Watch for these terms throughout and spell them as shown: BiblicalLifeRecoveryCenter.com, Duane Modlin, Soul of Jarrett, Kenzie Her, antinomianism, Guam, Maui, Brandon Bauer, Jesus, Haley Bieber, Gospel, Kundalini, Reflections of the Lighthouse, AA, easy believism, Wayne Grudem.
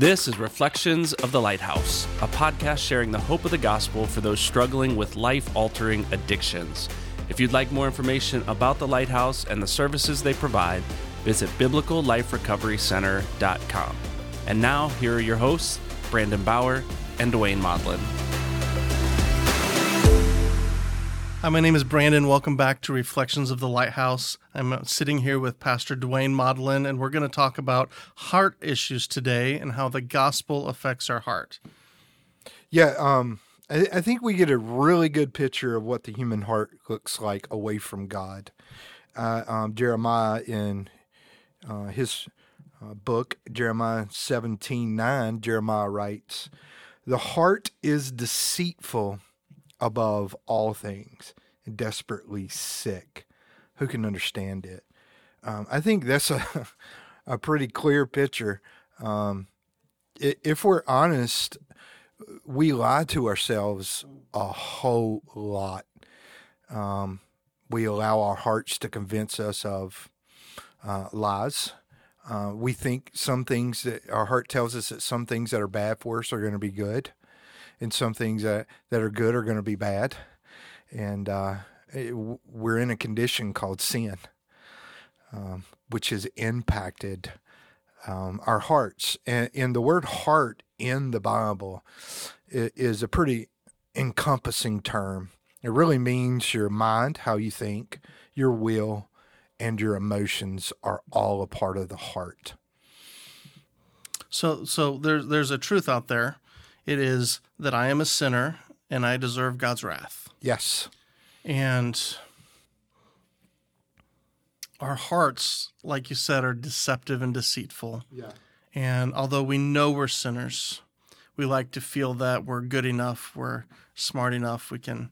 This is Reflections of the Lighthouse, a podcast sharing the hope of the gospel for those struggling with life-altering addictions. If you'd like more information about the Lighthouse and the services they provide, visit BiblicalLifeRecoveryCenter.com. And now, here are your hosts, Brandon Bauer and Duane Modlin. Hi, my name is Brandon. Welcome back to Reflections of the Lighthouse. I'm sitting here with Pastor Duane Modlin, and we're going to talk about heart issues today and how the gospel affects our heart. Yeah, I think we get a really good picture of what the human heart looks like away from God. Jeremiah, in his book, Jeremiah 17:9, Jeremiah writes, "The heart is deceitful above all things, and desperately sick. Who can understand it?" I think that's a pretty clear picture. If we're honest, we lie to ourselves a whole lot. We allow our hearts to convince us of lies. We think some things that our heart tells us that some things that are bad for us are going to be good, and some things that are good are going to be bad. And we're in a condition called sin, which has impacted our hearts. And the word heart in the Bible is a pretty encompassing term. It really means your mind, how you think, your will, and your emotions are all a part of the heart. So there's a truth out there. It is that I am a sinner and I deserve God's wrath. Yes. And our hearts, like you said, are deceptive and deceitful. Yeah. And although we know we're sinners, we like to feel that we're good enough, we're smart enough, we can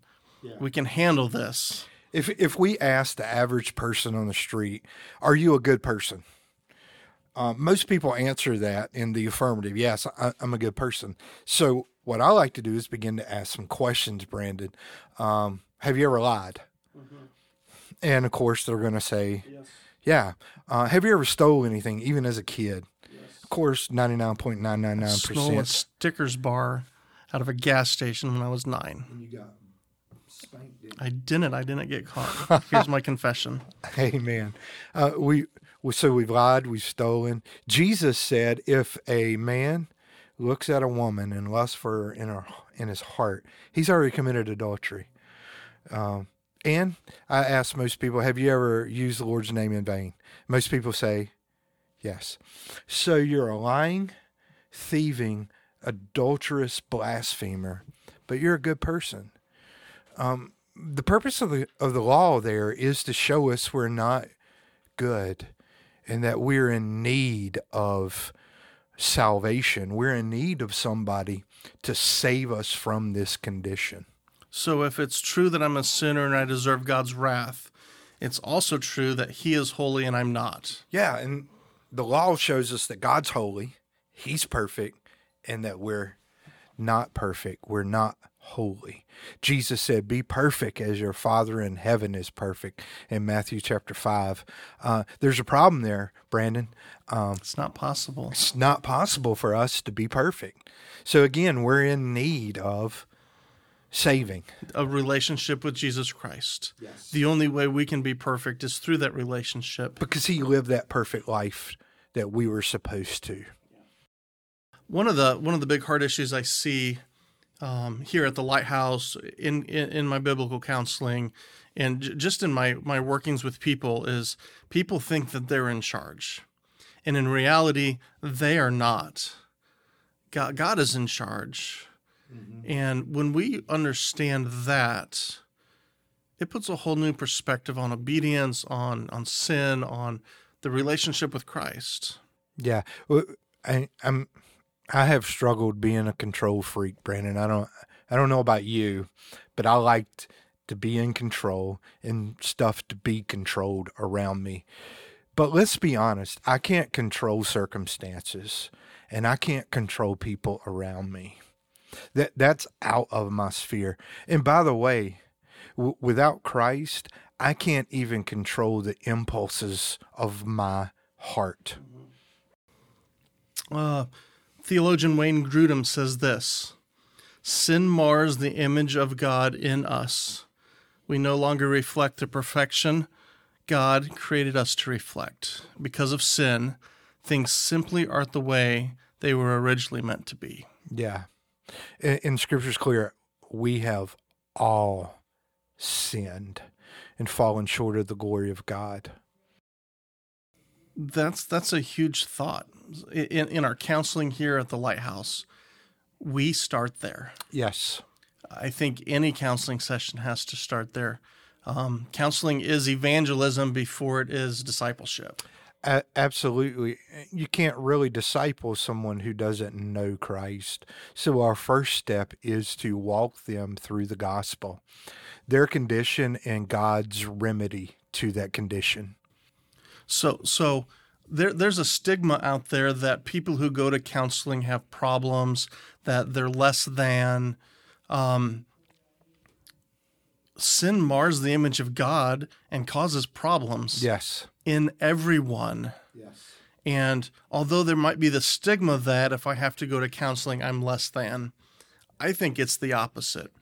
handle this. If we ask the average person on the street, "Are you a good person?" Most people answer that in the affirmative. Yes, I'm a good person. So what I like to do is begin to ask some questions, Brandon. Have you ever lied? Mm-hmm. And, of course, they're going to say, yes. Yeah. Have you ever stole anything, even as a kid? Yes. Of course, 99.999%. I stole a Snickers bar out of a gas station when I was 9. And you got spanked, didn't you? I didn't get caught. Here's my confession. Amen. So we've lied, we've stolen. Jesus said, if a man looks at a woman and lusts for her in his heart, he's already committed adultery. And I ask most people, have you ever used the Lord's name in vain? Most people say, yes. So you're a lying, thieving, adulterous blasphemer, but you're a good person. The purpose of the law there is to show us we're not good, and that we're in need of salvation. We're in need of somebody to save us from this condition. So if it's true that I'm a sinner and I deserve God's wrath, it's also true that He is holy and I'm not. Yeah, and the law shows us that God's holy, He's perfect, and that we're not perfect. We're not holy. Jesus said, "Be perfect as your Father in heaven is perfect," in Matthew chapter 5. There's a problem there, Brandon. It's not possible. It's not possible for us to be perfect. So again, we're in need of saving. A relationship with Jesus Christ. Yes. The only way we can be perfect is through that relationship. Because He lived that perfect life that we were supposed to. One of the big heart issues I see here at the Lighthouse, in my biblical counseling, and just in my workings with people, is people think that they're in charge. And in reality, they are not. God is in charge. Mm-hmm. And when we understand that, it puts a whole new perspective on obedience, on sin, on the relationship with Christ. Yeah. Well, I have struggled being a control freak, Brandon. I don't know about you, but I liked to be in control and stuff to be controlled around me. But let's be honest, I can't control circumstances, and I can't control people around me. That's out of my sphere. And by the way, without Christ, I can't even control the impulses of my heart. Theologian Wayne Grudem says this: "Sin mars the image of God in us. We no longer reflect the perfection God created us to reflect. Because of sin, things simply aren't the way they were originally meant to be." Yeah. And Scripture's clear. We have all sinned and fallen short of the glory of God. That's a huge thought. In our counseling here at the Lighthouse, we start there. Yes. I think any counseling session has to start there. Counseling is evangelism before it is discipleship. Absolutely. You can't really disciple someone who doesn't know Christ. So our first step is to walk them through the gospel, their condition and God's remedy to that condition. So there's a stigma out there that people who go to counseling have problems, that they're less than. Sin mars the image of God and causes problems. Yes. In everyone. Yes. And although there might be the stigma that if I have to go to counseling, I'm less than, I think it's the opposite.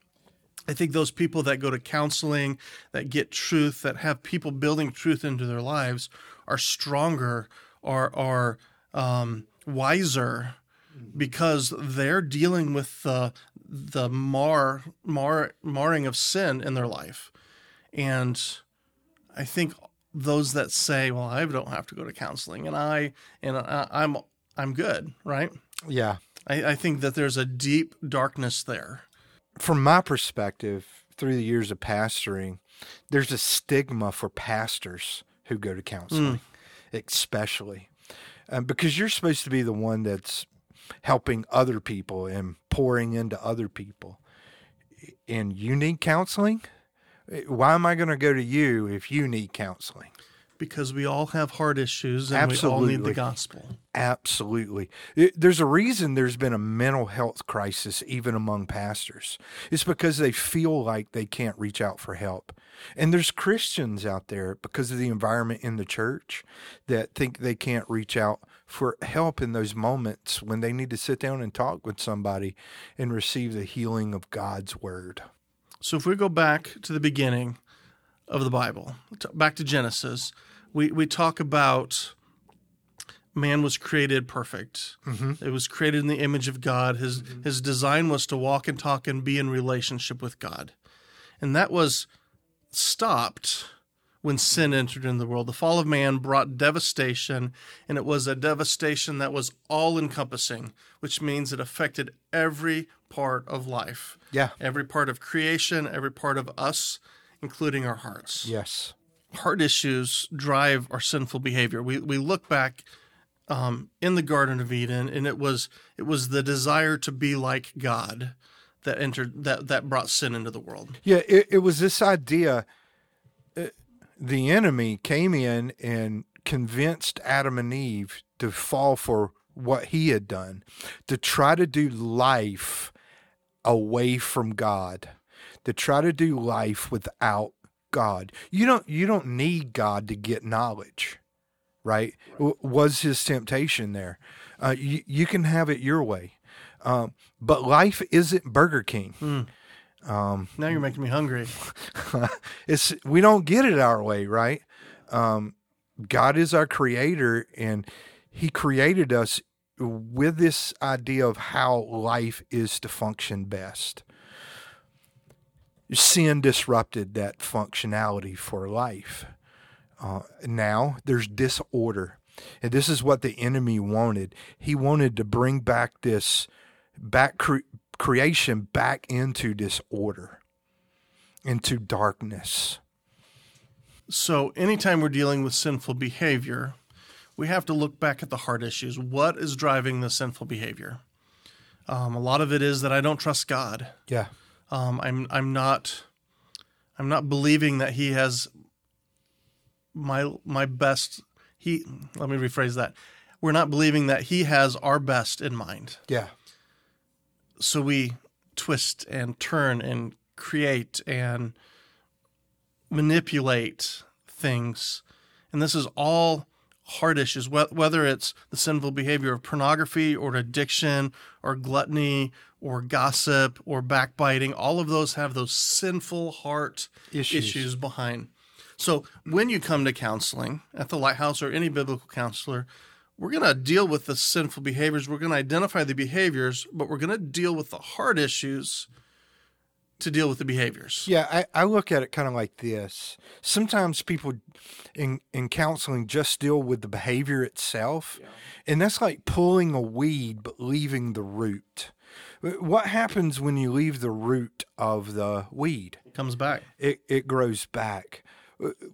I think those people that go to counseling, that get truth, that have people building truth into their lives are stronger, are wiser, because they're dealing with the marring of sin in their life. And I think those that say, "Well, I don't have to go to counseling, and I'm good," right? Yeah, I think that there's a deep darkness there. From my perspective, through the years of pastoring, there's a stigma for pastors who go to counseling, especially because you're supposed to be the one that's helping other people and pouring into other people. And you need counseling? Why am I going to go to you if you need counseling? Because we all have heart issues and Absolutely. We all need the gospel. Absolutely. There's a reason there's been a mental health crisis even among pastors. It's because they feel like they can't reach out for help. And there's Christians out there, because of the environment in the church, that think they can't reach out for help in those moments when they need to sit down and talk with somebody and receive the healing of God's word. So if we go back to the beginning of the Bible, back to Genesis, we talk about man was created perfect. Mm-hmm. It was created in the image of God. His design was to walk and talk and be in relationship with God. And that was stopped when sin entered into the world. The fall of man brought devastation, and it was a devastation that was all-encompassing, which means it affected every part of life. Yeah. Every part of creation, every part of us, including our hearts. Yes. Heart issues drive our sinful behavior. We look back in the Garden of Eden, and it was the desire to be like God that entered that brought sin into the world. Yeah, it was this idea. The enemy came in and convinced Adam and Eve to fall for what he had done, to try to do life away from God, to try to do life without God. You don't need God to get knowledge, right? Was his temptation there. You can have it your way. But life isn't Burger King. Now you're making me hungry. We don't get it our way, right? God is our creator, and he created us with this idea of how life is to function best. Sin disrupted that functionality for life. Now there's disorder, and this is what the enemy wanted. He wanted to bring back creation back into disorder, into darkness. So anytime we're dealing with sinful behavior, we have to look back at the heart issues. What is driving the sinful behavior? A lot of it is that I don't trust God. Yeah. I'm not believing that he has my best. Let me rephrase that. We're not believing that he has our best in mind. Yeah. So we twist and turn and create and manipulate things. And this is all heart issues, whether it's the sinful behavior of pornography or addiction or gluttony or gossip or backbiting. All of those have those sinful heart issues behind. So when you come to counseling at the Lighthouse or any biblical counselor, we're going to deal with the sinful behaviors. We're going to identify the behaviors, but we're going to deal with the heart issues to deal with the behaviors. Yeah, I look at it kind of like this. Sometimes people in counseling just deal with the behavior itself, and that's like pulling a weed but leaving the root. What happens when you leave the root of the weed? It comes back. It grows back.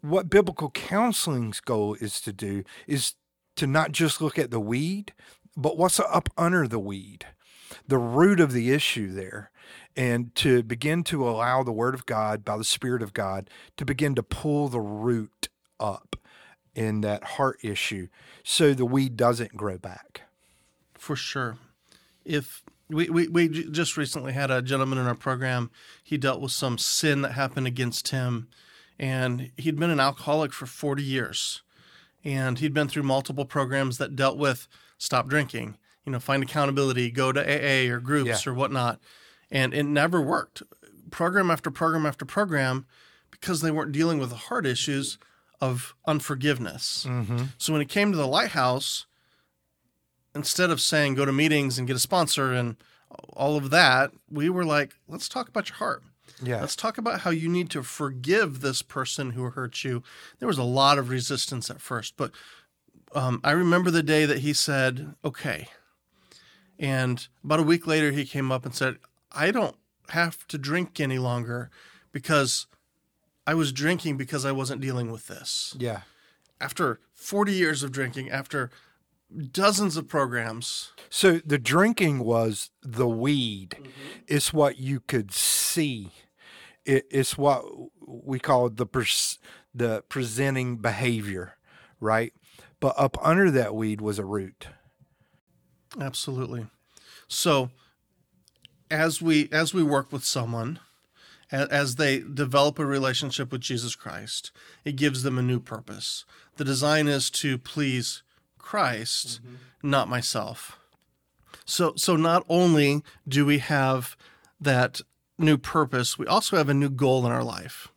What biblical counseling's goal is to do is to not just look at the weed, but what's up under the weed, the root of the issue there, and to begin to allow the Word of God by the Spirit of God to begin to pull the root up in that heart issue so the weed doesn't grow back. For sure. If we just recently had a gentleman in our program, he dealt with some sin that happened against him, and he'd been an alcoholic for 40 years, and he'd been through multiple programs that dealt with stop drinking, find accountability, go to AA or groups or whatnot. And it never worked. Program after program after program, because they weren't dealing with the heart issues of unforgiveness. Mm-hmm. So when it came to the Lighthouse, instead of saying go to meetings and get a sponsor and all of that, we were like, let's talk about your heart. Yeah. Let's talk about how you need to forgive this person who hurt you. There was a lot of resistance at first, but I remember the day that he said, okay. And about a week later, he came up and said, I don't have to drink any longer because I was drinking because I wasn't dealing with this. Yeah. After 40 years of drinking, after dozens of programs. So the drinking was the weed. Mm-hmm. It's what you could see. It's what we call the presenting behavior, right? But up under that weed was a root. Absolutely. So as we work with someone, as they develop a relationship with Jesus Christ, it gives them a new purpose. The design is to please Christ, not myself. So not only do we have that new purpose, we also have a new goal in our life,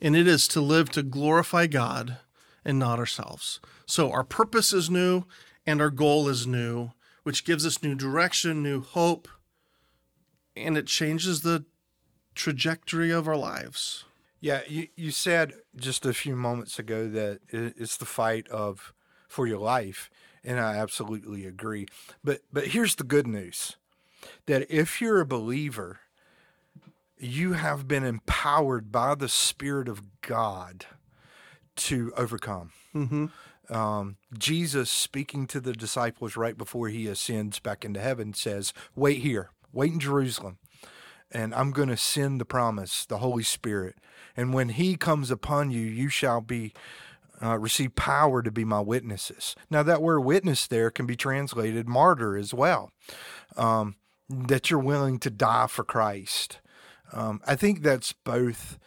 and it is to live to glorify God and not ourselves. So our purpose is new and our goal is new, which gives us new direction, new hope, and it changes the trajectory of our lives. Yeah, you said just a few moments ago that it's the fight for your life, and I absolutely agree. But here's the good news, that if you're a believer, you have been empowered by the Spirit of God to overcome. Mm-hmm. Jesus, speaking to the disciples right before he ascends back into heaven, says, wait here. Wait in Jerusalem, and I'm going to send the promise, the Holy Spirit. And when he comes upon you, you shall receive power to be my witnesses. Now, that word witness there can be translated martyr as well, that you're willing to die for Christ. I think that's both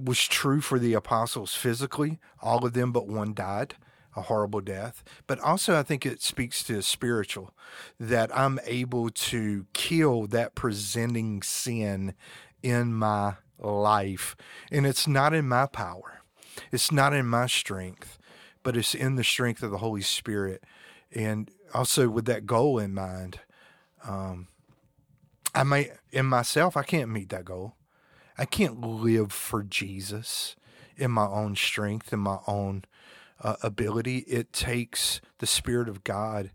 was true for the apostles physically. All of them but one died a horrible death, but also I think it speaks to spiritual, that I'm able to kill that presenting sin in my life. And it's not in my power. It's not in my strength, but it's in the strength of the Holy Spirit. And also with that goal in mind, I may, in myself, I can't meet that goal. I can't live for Jesus in my own strength, in my own ability. It takes the Spirit of God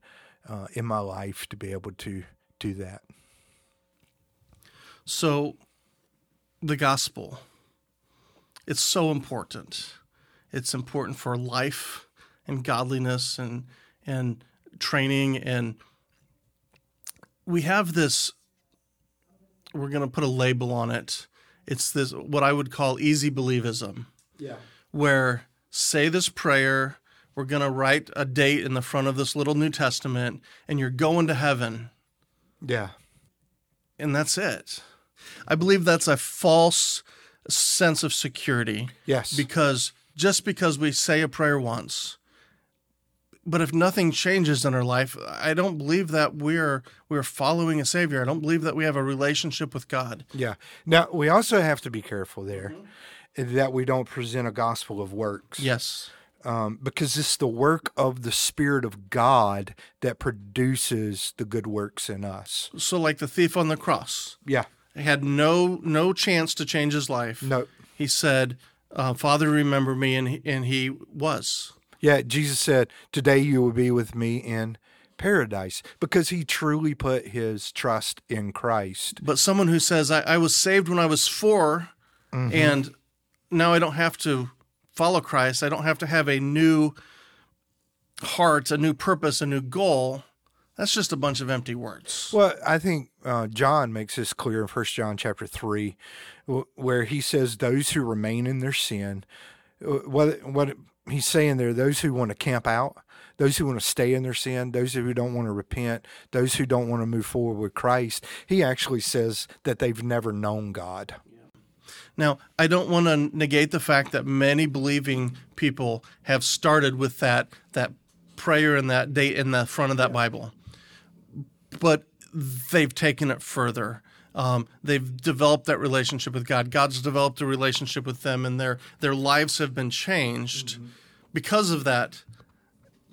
in my life to be able to do that. So the gospel, it's so important. It's important for life and godliness and training. And we have this, we're going to put a label on it. It's this, what I would call easy believism. Yeah. Where say this prayer, we're going to write a date in the front of this little New Testament, and you're going to heaven. Yeah. And that's it. I believe that's a false sense of security. Yes. Because just because we say a prayer once, But if nothing changes in our life, I don't believe that we're following a Savior. I don't believe that we have a relationship with God. Yeah. Now, we also have to be careful there that we don't present a gospel of works. Yes. Because it's the work of the Spirit of God that produces the good works in us. So like the thief on the cross. Yeah. He had no chance to change his life. No. He said, Father, remember me, and he was. Yeah, Jesus said, today you will be with me in paradise, because he truly put his trust in Christ. But someone who says, I was saved when I was 4, and now I don't have to follow Christ, I don't have to have a new heart, a new purpose, a new goal, that's just a bunch of empty words. Well, I think John makes this clear in 1 John chapter 3, where he says those who remain in their sin, what he's saying there, those who want to camp out, those who want to stay in their sin, those who don't want to repent, those who don't want to move forward with Christ, he actually says that they've never known God. Now, I don't want to negate the fact that many believing people have started with that prayer and that date in the front of that Bible, but they've taken it further. They've developed that relationship with God. God's developed a relationship with them, and their lives have been changed because of that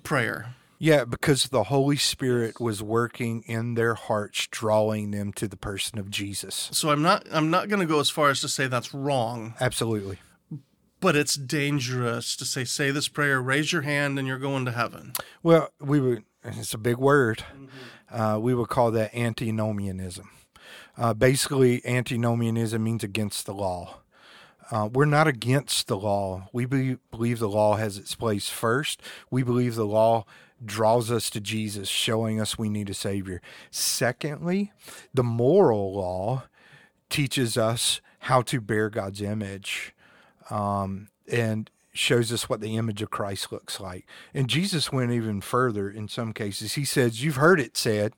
prayer. Yeah, because the Holy Spirit was working in their hearts, drawing them to the person of Jesus. So I'm not going to go as far as to say that's wrong. Absolutely. But it's dangerous to say this prayer, raise your hand, and you're going to heaven. Well, it's a big word. We would call that antinomianism. Basically, antinomianism means against the law. We're not against the law. We believe the law has its place first. We believe the law draws us to Jesus, showing us we need a Savior. Secondly, the moral law teaches us how to bear God's image, and shows us what the image of Christ looks like. And Jesus went even further in some cases. He says, you've heard it said,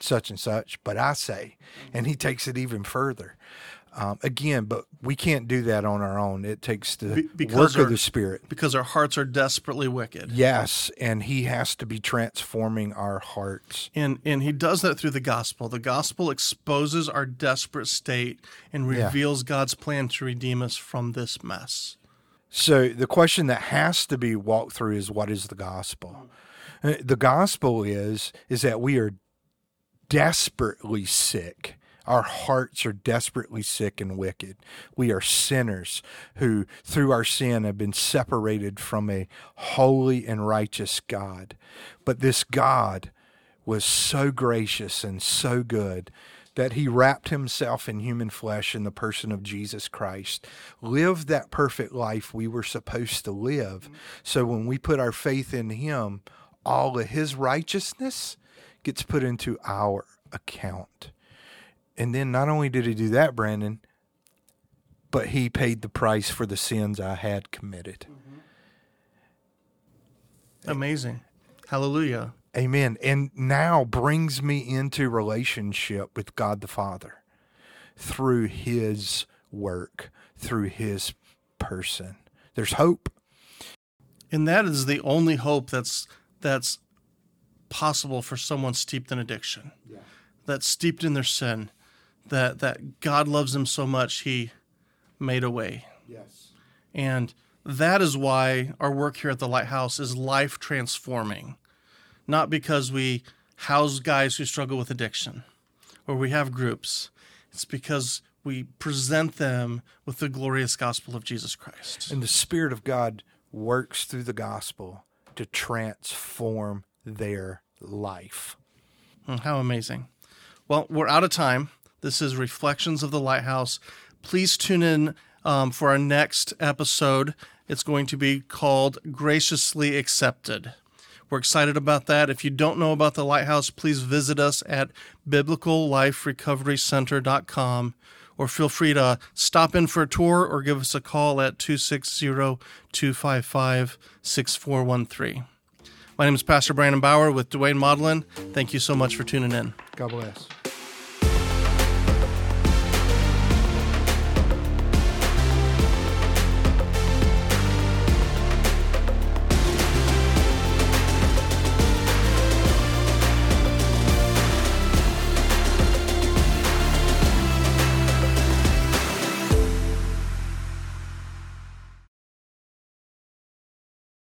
such and such, but I say. And he takes it even further. Again, but we can't do that on our own. It takes the work of the Spirit. Because our hearts are desperately wicked. Yes, and he has to be transforming our hearts. And he does that through the gospel. The gospel exposes our desperate state and reveals God's plan to redeem us from this mess. So the question that has to be walked through is, what is the gospel? The gospel is that we are desperately sick. Our hearts are desperately sick and wicked. We are sinners who, through our sin, have been separated from a holy and righteous God. But this God was so gracious and so good that he wrapped himself in human flesh in the person of Jesus Christ, lived that perfect life we were supposed to live. So when we put our faith in him, all of his righteousness gets put into our account. And then not only did he do that, Brandon, but he paid the price for the sins I had committed. Amazing. Hallelujah. Amen. And now brings me into relationship with God the Father through his work, through his person. There's hope. And that is the only hope that's possible for someone steeped in addiction, that's steeped in their sin. That God loves him so much, he made a way. Yes. And that is why our work here at the Lighthouse is life-transforming, not because we house guys who struggle with addiction or we have groups. It's because we present them with the glorious gospel of Jesus Christ. And the Spirit of God works through the gospel to transform their life. How amazing. Well, we're out of time. This is Reflections of the Lighthouse. Please tune in for our next episode. It's going to be called Graciously Accepted. We're excited about that. If you don't know about the Lighthouse, please visit us at BiblicalLifeRecoveryCenter.com, or feel free to stop in for a tour or give us a call at 260-255-6413. My name is Pastor Brandon Bauer with Duane Modlin. Thank you so much for tuning in. God bless.